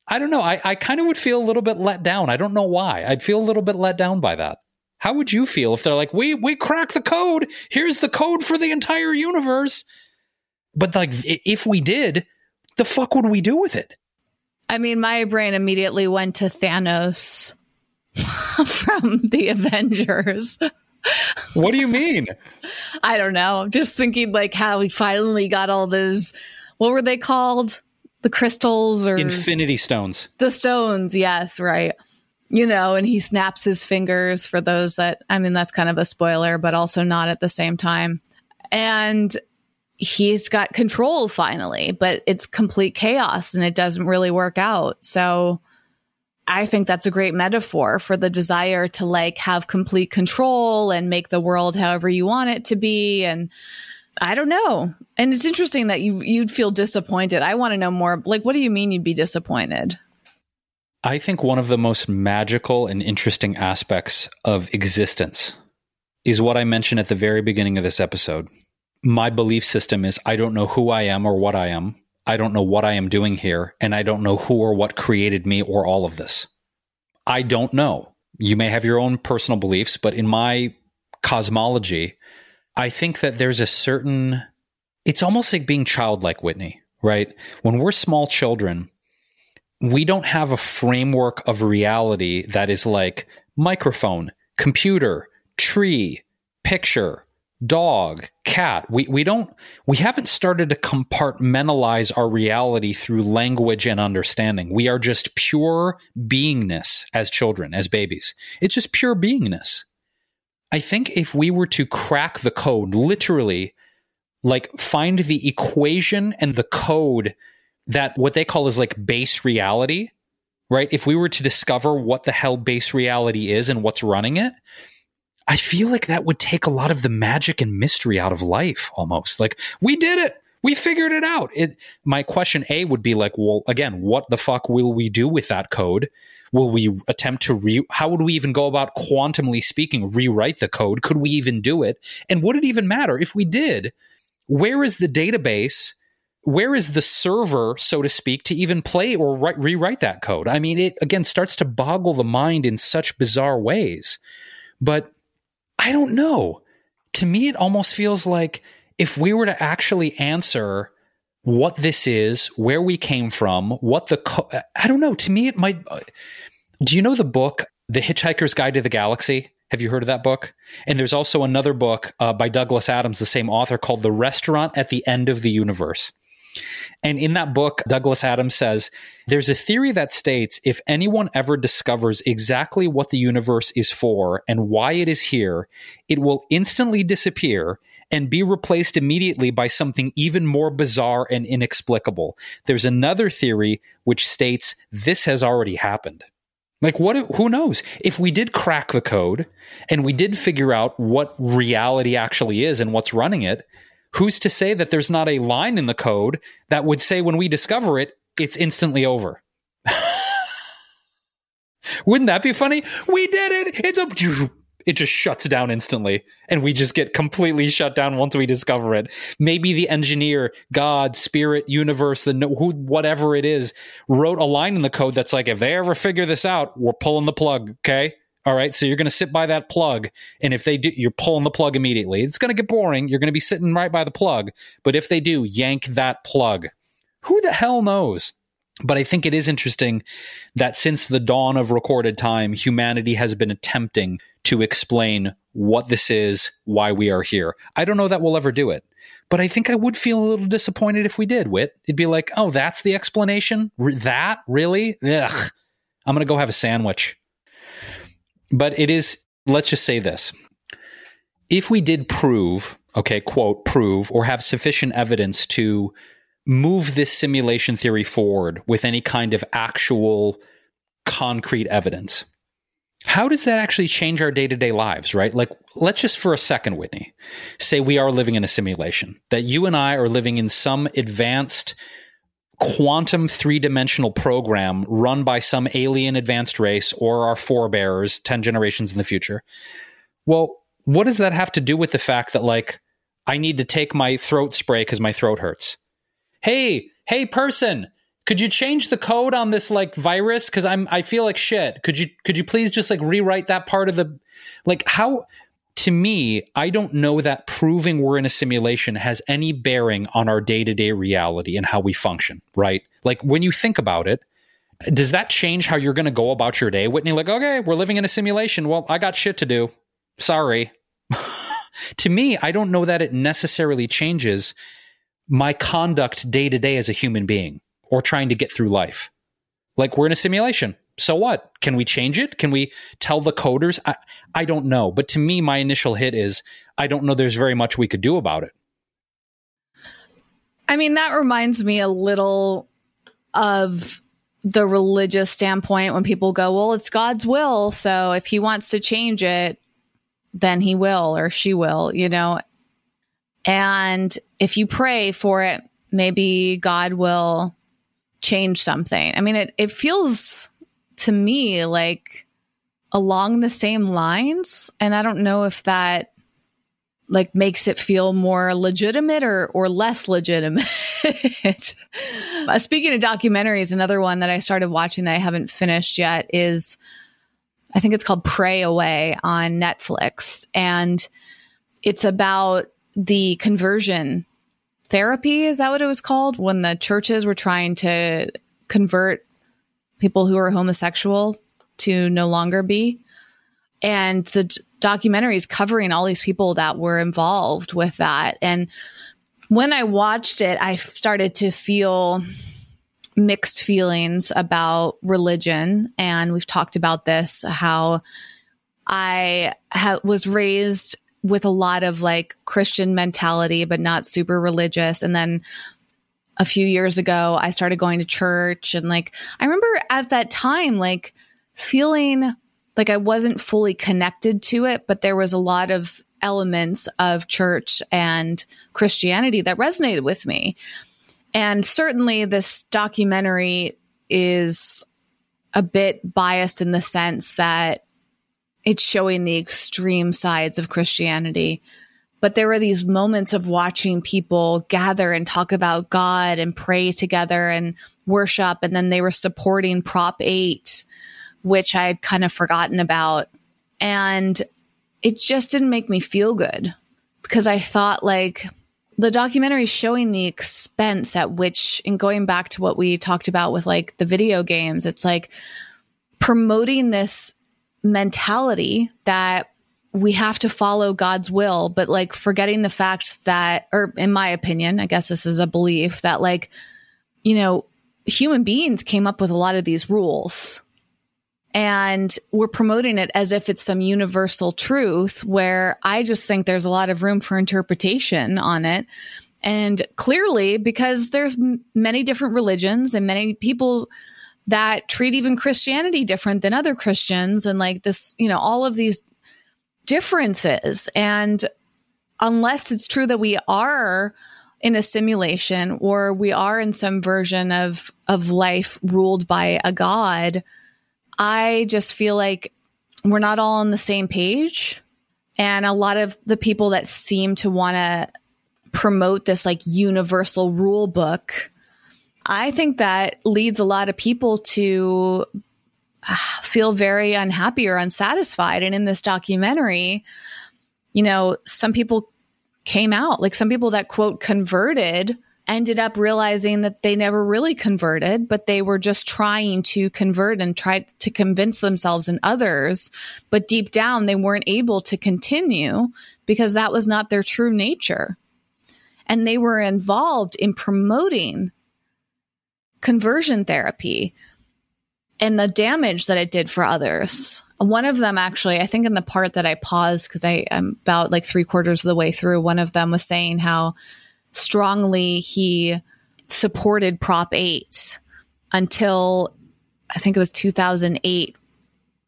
I don't know. I, I kind of would feel a little bit let down. I don't know why. I'd feel a little bit let down by that. How would you feel if they're like, we we cracked the code. Here's the code for the entire universe. But like, if we did, the fuck would we do with it? I mean, my brain immediately went to Thanos from the Avengers. What do you mean? I don't know. I'm just thinking like how we finally got all those, what were they called? The crystals or... Infinity stones. The stones, yes, right. You know, and he snaps his fingers for those that, I mean, that's kind of a spoiler, but also not at the same time. And he's got control finally, but it's complete chaos and it doesn't really work out. So I think that's a great metaphor for the desire to like have complete control and make the world however you want it to be. And I don't know. And it's interesting that you, you'd feel disappointed. I want to know more. Like, what do you mean you'd be disappointed? I think one of the most magical and interesting aspects of existence is what I mentioned at the very beginning of this episode. My belief system is I don't know who I am or what I am. I don't know what I am doing here, and I don't know who or what created me or all of this. I don't know. You may have your own personal beliefs, but in my cosmology, I think that there's a certain... It's almost like being childlike, Whitney, right? When we're small children, we don't have a framework of reality that is like microphone, computer, tree, picture, dog, cat. We we don't we haven't started to compartmentalize our reality through language and understanding. We are just pure beingness as children, as babies. It's just pure beingness. I think if we were to crack the code, literally, like find the equation and the code that what they call is like base reality, right? If we were to discover what the hell base reality is and what's running it, I feel like that would take a lot of the magic and mystery out of life almost. Like, we did it. We figured it out. It, my question A would be like, well, again, what the fuck will we do with that code? Will we attempt to re... How would we even go about, quantumly speaking, rewrite the code? Could we even do it? And would it even matter if we did? Where is the database? Where is the server, so to speak, to even play or write, rewrite that code? I mean, it, again, starts to boggle the mind in such bizarre ways. But... I don't know. To me, it almost feels like if we were to actually answer what this is, where we came from, what the... Co- I don't know. To me, it might... Do you know the book, The Hitchhiker's Guide to the Galaxy? Have you heard of that book? And there's also another book uh, by Douglas Adams, the same author, called The Restaurant at the End of the Universe. And in that book, Douglas Adams says, there's a theory that states if anyone ever discovers exactly what the universe is for and why it is here, it will instantly disappear and be replaced immediately by something even more bizarre and inexplicable. There's another theory which states this has already happened. Like, what? Who knows? If we did crack the code and we did figure out what reality actually is and what's running it, who's to say that there's not a line in the code that would say when we discover it, it's instantly over? Wouldn't that be funny? We did it! It's a... it just shuts down instantly, and we just get completely shut down once we discover it. Maybe the engineer, God, spirit, universe, the who, whatever it is, wrote a line in the code that's like, if they ever figure this out, we're pulling the plug, okay? All right, so you're going to sit by that plug, and if they do, you're pulling the plug immediately. It's going to get boring. You're going to be sitting right by the plug, but if they do, yank that plug. Who the hell knows? But I think it is interesting that since the dawn of recorded time, humanity has been attempting to explain what this is, why we are here. I don't know that we'll ever do it, but I think I would feel a little disappointed if we did, Whit. It'd be like, oh, that's the explanation? R- that? Really? Ugh. I'm going to go have a sandwich. But it is, let's just say this. If we did prove, okay, quote, prove, or have sufficient evidence to move this simulation theory forward with any kind of actual concrete evidence, how does that actually change our day-to-day lives, right? Like, let's just for a second, Whitney, say we are living in a simulation, that you and I are living in some advanced quantum three-dimensional program run by some alien advanced race or our forebears ten generations in the future. Well, what does that have to do with the fact that, like, I need to take my throat spray because my throat hurts? Hey, hey, person, could you change the code on this, like, virus? Because I'm, I feel like shit. Could you, could you please just, like, rewrite that part of the, like, how? To me, I don't know that proving we're in a simulation has any bearing on our day-to-day reality and how we function, right? Like, when you think about it, does that change how you're going to go about your day, Whitney? Like, okay, we're living in a simulation. Well, I got shit to do. Sorry. To me, I don't know that it necessarily changes my conduct day-to-day as a human being or trying to get through life. Like, we're in a simulation. So what? Can we change it? Can we tell the coders? I, I don't know. But to me, my initial hit is I don't know there's very much we could do about it. I mean, that reminds me a little of the religious standpoint when people go, well, it's God's will. So if he wants to change it, then he will or she will, you know. And if you pray for it, maybe God will change something. I mean, it, it feels to me like along the same lines, and I don't know if that, like, makes it feel more legitimate or or less legitimate. uh, speaking of documentaries, another one that I started watching that I haven't finished yet is, I think it's called Pray Away on Netflix, and it's about the conversion therapy. Is that what it was called? When the churches were trying to convert people who are homosexual to no longer be. And the d- documentary is covering all these people that were involved with that. And when I watched it, I started to feel mixed feelings about religion. And we've talked about this, how I ha- was raised with a lot of, like, Christian mentality, but not super religious. And then a few years ago, I started going to church, and, like, I remember at that time, like, feeling like I wasn't fully connected to it, but there was a lot of elements of church and Christianity that resonated with me. And certainly this documentary is a bit biased in the sense that it's showing the extreme sides of Christianity. But there were these moments of watching people gather and talk about God and pray together and worship. And then they were supporting Prop eight, which I had kind of forgotten about. And it just didn't make me feel good, because I thought, like, the documentary is showing the expense at which, and going back to what we talked about with, like, the video games, it's like promoting this mentality that we have to follow God's will, but, like, forgetting the fact that, or in my opinion, I guess this is a belief that, like, you know, human beings came up with a lot of these rules, and we're promoting it as if it's some universal truth, where I just think there's a lot of room for interpretation on it. And clearly, because there's many different religions and many people that treat even Christianity different than other Christians, and, like, this, you know, all of these differences. And unless it's true that we are in a simulation, or we are in some version of of life ruled by a God, I just feel like we're not all on the same page. And a lot of the people that seem to want to promote this like universal rule book, I think that leads a lot of people to feel very unhappy or unsatisfied. And in this documentary, you know, some people came out, like some people that, quote, converted, ended up realizing that they never really converted, but they were just trying to convert and tried to convince themselves and others. But deep down, they weren't able to continue because that was not their true nature. And they were involved in promoting conversion therapy and the damage that it did for others. One of them actually, I think in the part that I paused, because I am about like three quarters of the way through, one of them was saying how strongly he supported Prop eight until I think it was two thousand eight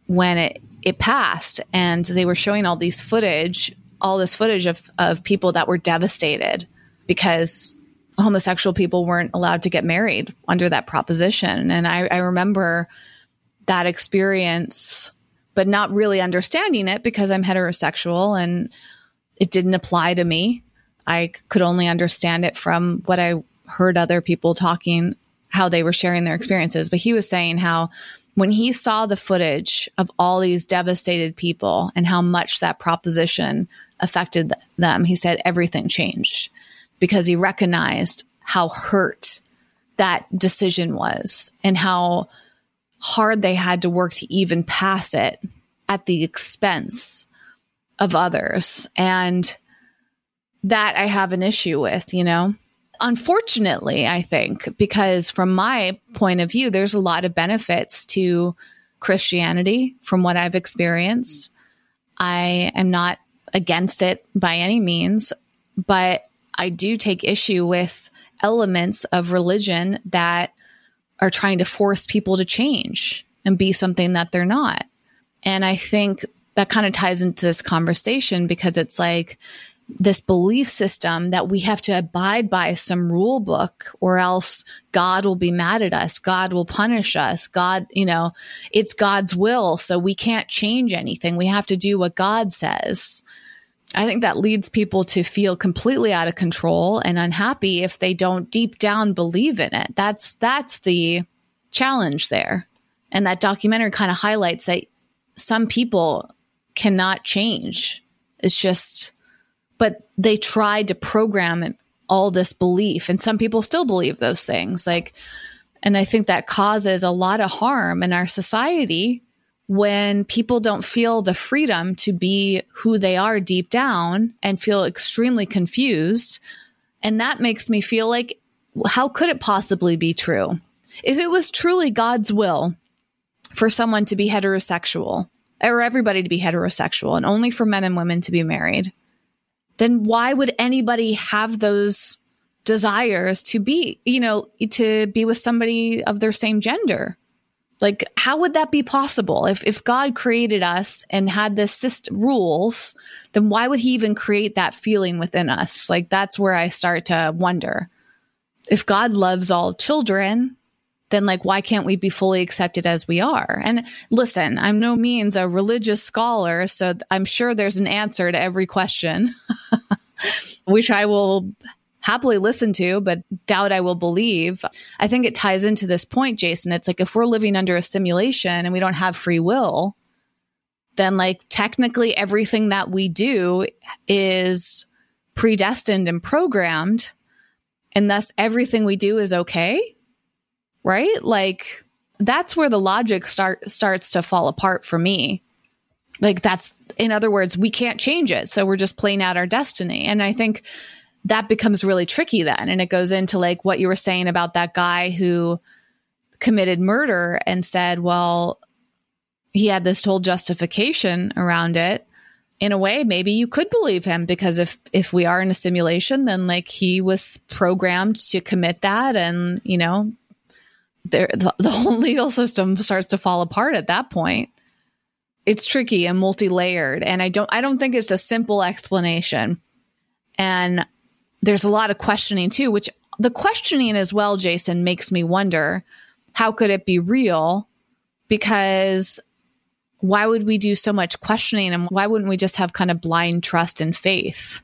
when it, it passed, and they were showing all these footage, all this footage of, of people that were devastated because homosexual people weren't allowed to get married under that proposition. And I, I remember that experience, but not really understanding it because I'm heterosexual and it didn't apply to me. I could only understand it from what I heard other people talking, how they were sharing their experiences. But he was saying how when he saw the footage of all these devastated people and how much that proposition affected them, he said everything changed because he recognized how hurt that decision was and how hard they had to work to even pass it at the expense of others. And that I have an issue with, you know, unfortunately, I think, because from my point of view, there's a lot of benefits to Christianity from what I've experienced. I am not against it by any means, but I do take issue with elements of religion that are trying to force people to change and be something that they're not. And I think that kind of ties into this conversation because it's like, this belief system that we have to abide by some rule book or else God will be mad at us. God will punish us. God, you know, it's God's will. So we can't change anything. We have to do what God says. I think that leads people to feel completely out of control and unhappy if they don't deep down believe in it. That's, that's the challenge there. And that documentary kind of highlights that some people cannot change. It's just... But they tried to program all this belief. And some people still believe those things. Like, and I think that causes a lot of harm in our society when people don't feel the freedom to be who they are deep down and feel extremely confused. And that makes me feel like, how could it possibly be true? If it was truly God's will for someone to be heterosexual or everybody to be heterosexual and only for men and women to be married, then why would anybody have those desires to be, you know, to be with somebody of their same gender? Like, how would that be possible? If if God created us and had this system rules, then why would he even create that feeling within us? Like, that's where I start to wonder. If God loves all children, then like, why can't we be fully accepted as we are? And listen, I'm no means a religious scholar, so I'm sure there's an answer to every question, which I will happily listen to, but doubt I will believe. I think it ties into this point, Jason. It's like, if we're living under a simulation and we don't have free will, then like technically everything that we do is predestined and programmed, and thus everything we do is okay. Right? Like, that's where the logic start starts to fall apart for me. Like, that's, in other words, we can't change it. So we're just playing out our destiny. And I think that becomes really tricky then. And it goes into like what you were saying about that guy who committed murder and said, well, he had this whole justification around it. In a way, maybe you could believe him, because if, if we are in a simulation, then like he was programmed to commit that, and, you know, There, the, the whole legal system starts to fall apart at that point. It's tricky and multi-layered, and I don't I don't think it's a simple explanation. And there's a lot of questioning too, which the questioning as well, Jason, makes me wonder, how could it be real? Because why would we do so much questioning? And why wouldn't we just have kind of blind trust and faith?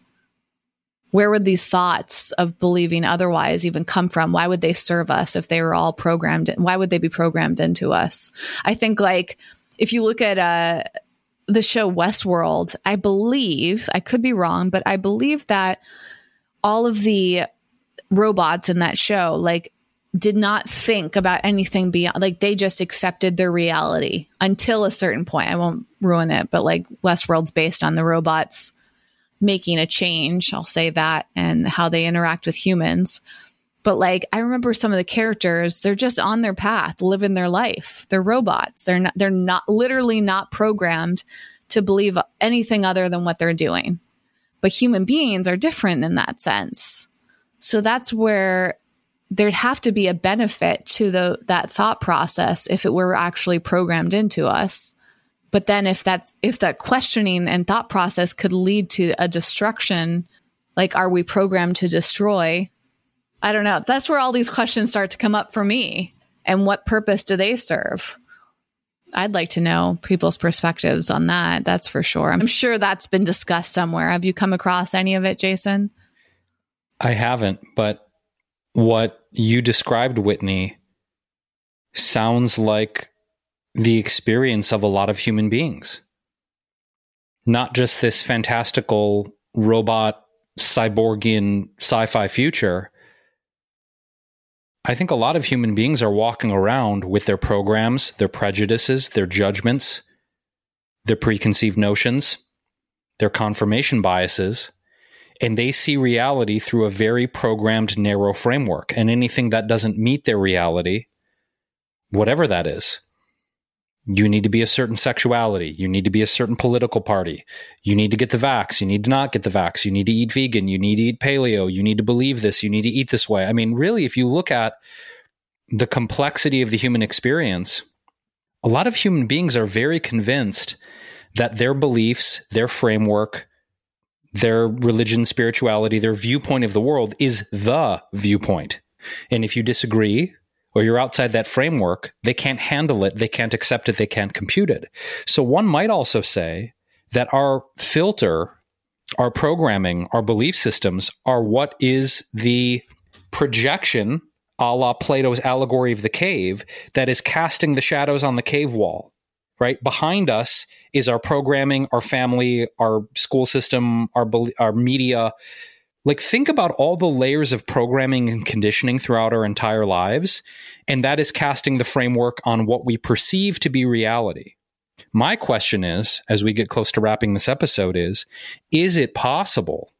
Where would these thoughts of believing otherwise even come from? Why would they serve us if they were all programmed? Why would they be programmed into us? I think, like, if you look at uh, the show Westworld, I believe, I could be wrong, but I believe that all of the robots in that show, like, did not think about anything beyond, like, they just accepted their reality until a certain point. I won't ruin it, but like Westworld's based on the robots making a change, I'll say that, and how they interact with humans. But like, I remember some of the characters, they're just on their path, living their life. They're robots. They're not, they're not literally not programmed to believe anything other than what they're doing. But human beings are different in that sense. So that's where there'd have to be a benefit to the that thought process if it were actually programmed into us. But then if that's if that questioning and thought process could lead to a destruction, like, are we programmed to destroy? I don't know. That's where all these questions start to come up for me. And what purpose do they serve? I'd like to know people's perspectives on that. That's for sure. I'm sure that's been discussed somewhere. Have you come across any of it, Jason? I haven't, but what you described, Whitney, sounds like the experience of a lot of human beings. Not just this fantastical robot, cyborgian sci-fi future. I think a lot of human beings are walking around with their programs, their prejudices, their judgments, their preconceived notions, their confirmation biases. And they see reality through a very programmed, narrow framework. And anything that doesn't meet their reality, whatever that is, you need to be a certain sexuality, you need to be a certain political party, you need to get the vax, you need to not get the vax, you need to eat vegan, you need to eat paleo, you need to believe this, you need to eat this way. I mean, really, if you look at the complexity of the human experience, a lot of human beings are very convinced that their beliefs, their framework, their religion, spirituality, their viewpoint of the world is the viewpoint. And if you disagree or you're outside that framework, they can't handle it, they can't accept it, they can't compute it. So one might also say that our filter, our programming, our belief systems are what is the projection, a la Plato's allegory of the cave, that is casting the shadows on the cave wall. Right behind us is our programming, our family, our school system, our our media. Like, think about all the layers of programming and conditioning throughout our entire lives, and that is casting the framework on what we perceive to be reality. My question is, as we get close to wrapping this episode, is, is it possible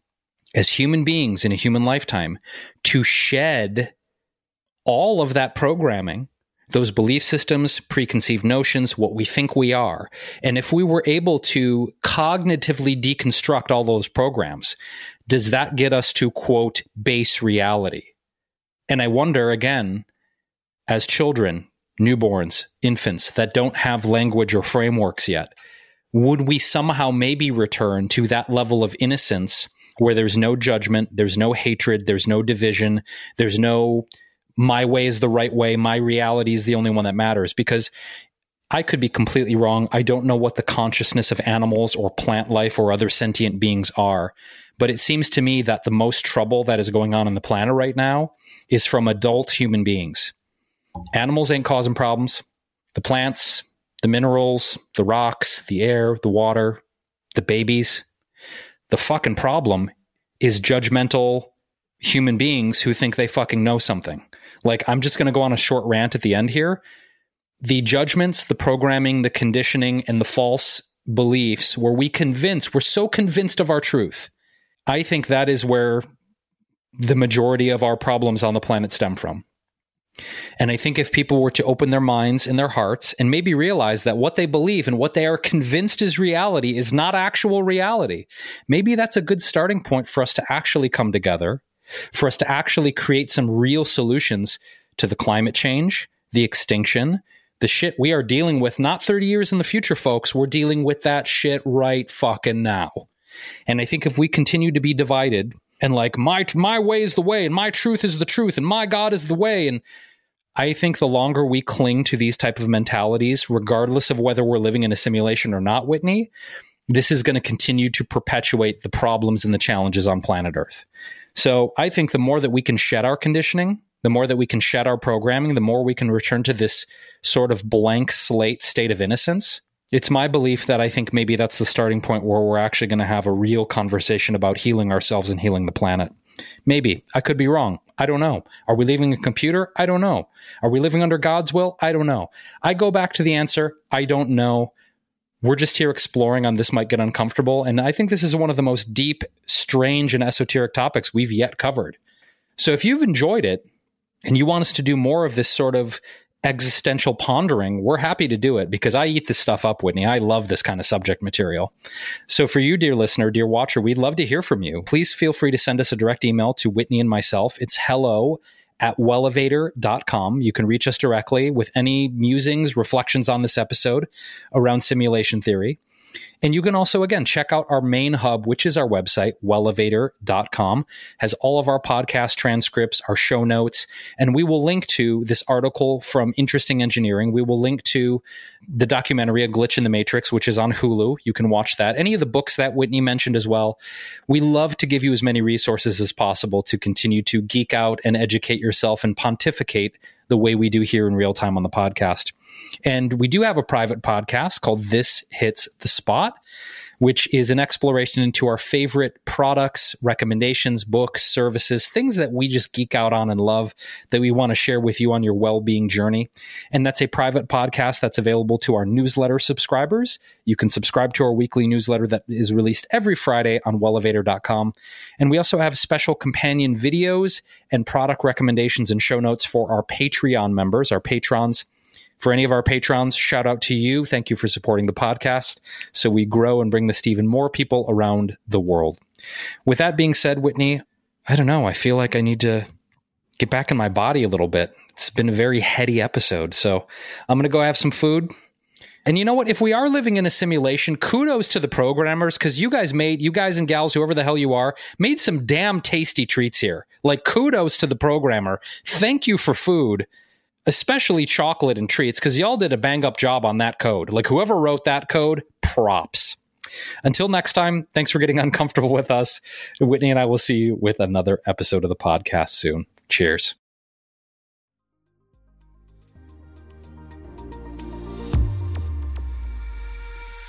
as human beings in a human lifetime to shed all of that programming, those belief systems, preconceived notions, what we think we are? And if we were able to cognitively deconstruct all those programs, does that get us to, quote, base reality? And I wonder, again, as children, newborns, infants that don't have language or frameworks yet, would we somehow maybe return to that level of innocence where there's no judgment, there's no hatred, there's no division, there's no my way is the right way, my reality is the only one that matters? Because I could be completely wrong. I don't know what the consciousness of animals or plant life or other sentient beings are, but it seems to me that the most trouble that is going on on the planet right now is from adult human beings. Animals ain't causing problems. The plants, the minerals, the rocks, the air, the water, the babies. The fucking problem is judgmental human beings who think they fucking know something. Like, I'm just going to go on a short rant at the end here. The judgments, the programming, the conditioning, and the false beliefs where we convince, we're so convinced of our truth. I think that is where the majority of our problems on the planet stem from. And I think if people were to open their minds and their hearts and maybe realize that what they believe and what they are convinced is reality is not actual reality, maybe that's a good starting point for us to actually come together, for us to actually create some real solutions to the climate change, the extinction, the shit we are dealing with, not thirty years in the future, folks. We're dealing with that shit right fucking now. And I think if we continue to be divided and like, my my way is the way and my truth is the truth and my God is the way, and I think the longer we cling to these type of mentalities, regardless of whether we're living in a simulation or not, Whitney, this is going to continue to perpetuate the problems and the challenges on planet Earth. So I think the more that we can shed our conditioning, the more that we can shed our programming, the more we can return to this sort of blank slate state of innocence. It's my belief that I think maybe that's the starting point where we're actually going to have a real conversation about healing ourselves and healing the planet. Maybe. I could be wrong. I don't know. Are we living in a computer? I don't know. Are we living under God's will? I don't know. I go back to the answer, I don't know. We're just here exploring on This Might Get Uncomfortable. And I think this is one of the most deep, strange, and esoteric topics we've yet covered. So if you've enjoyed it and you want us to do more of this sort of existential pondering, we're happy to do it because I eat this stuff up, Whitney. I love this kind of subject material. So for you, dear listener, dear watcher, we'd love to hear from you. Please feel free to send us a direct email to Whitney and myself. It's hello at wellevator dot com. You can reach us directly with any musings, reflections on this episode around simulation theory. And you can also, again, check out our main hub, which is our website, wellevator dot com, has all of our podcast transcripts, our show notes, and we will link to this article from Interesting Engineering. We will link to the documentary, A Glitch in the Matrix, which is on Hulu. You can watch that. Any of the books that Whitney mentioned as well. We love to give you as many resources as possible to continue to geek out and educate yourself and pontificate the way we do here in real time on the podcast. And we do have a private podcast called This Hits the Spot, which is an exploration into our favorite products, recommendations, books, services, things that we just geek out on and love that we want to share with you on your well-being journey. And that's a private podcast that's available to our newsletter subscribers. You can subscribe to our weekly newsletter that is released every Friday on wellevator dot com. And we also have special companion videos and product recommendations and show notes for our Patreon members, our patrons. For any of our patrons, shout out to you. Thank you for supporting the podcast so we grow and bring this to even more people around the world. With that being said, Whitney, I don't know. I feel like I need to get back in my body a little bit. It's been a very heady episode. So I'm going to go have some food. And you know what? If we are living in a simulation, kudos to the programmers because you guys made, you guys and gals, whoever the hell you are, made some damn tasty treats here. Like kudos to the programmer. Thank you for food. Especially chocolate and treats, because y'all did a bang-up job on that code. Like, whoever wrote that code, props. Until next time, thanks for getting uncomfortable with us. Whitney and I will see you with another episode of the podcast soon. Cheers.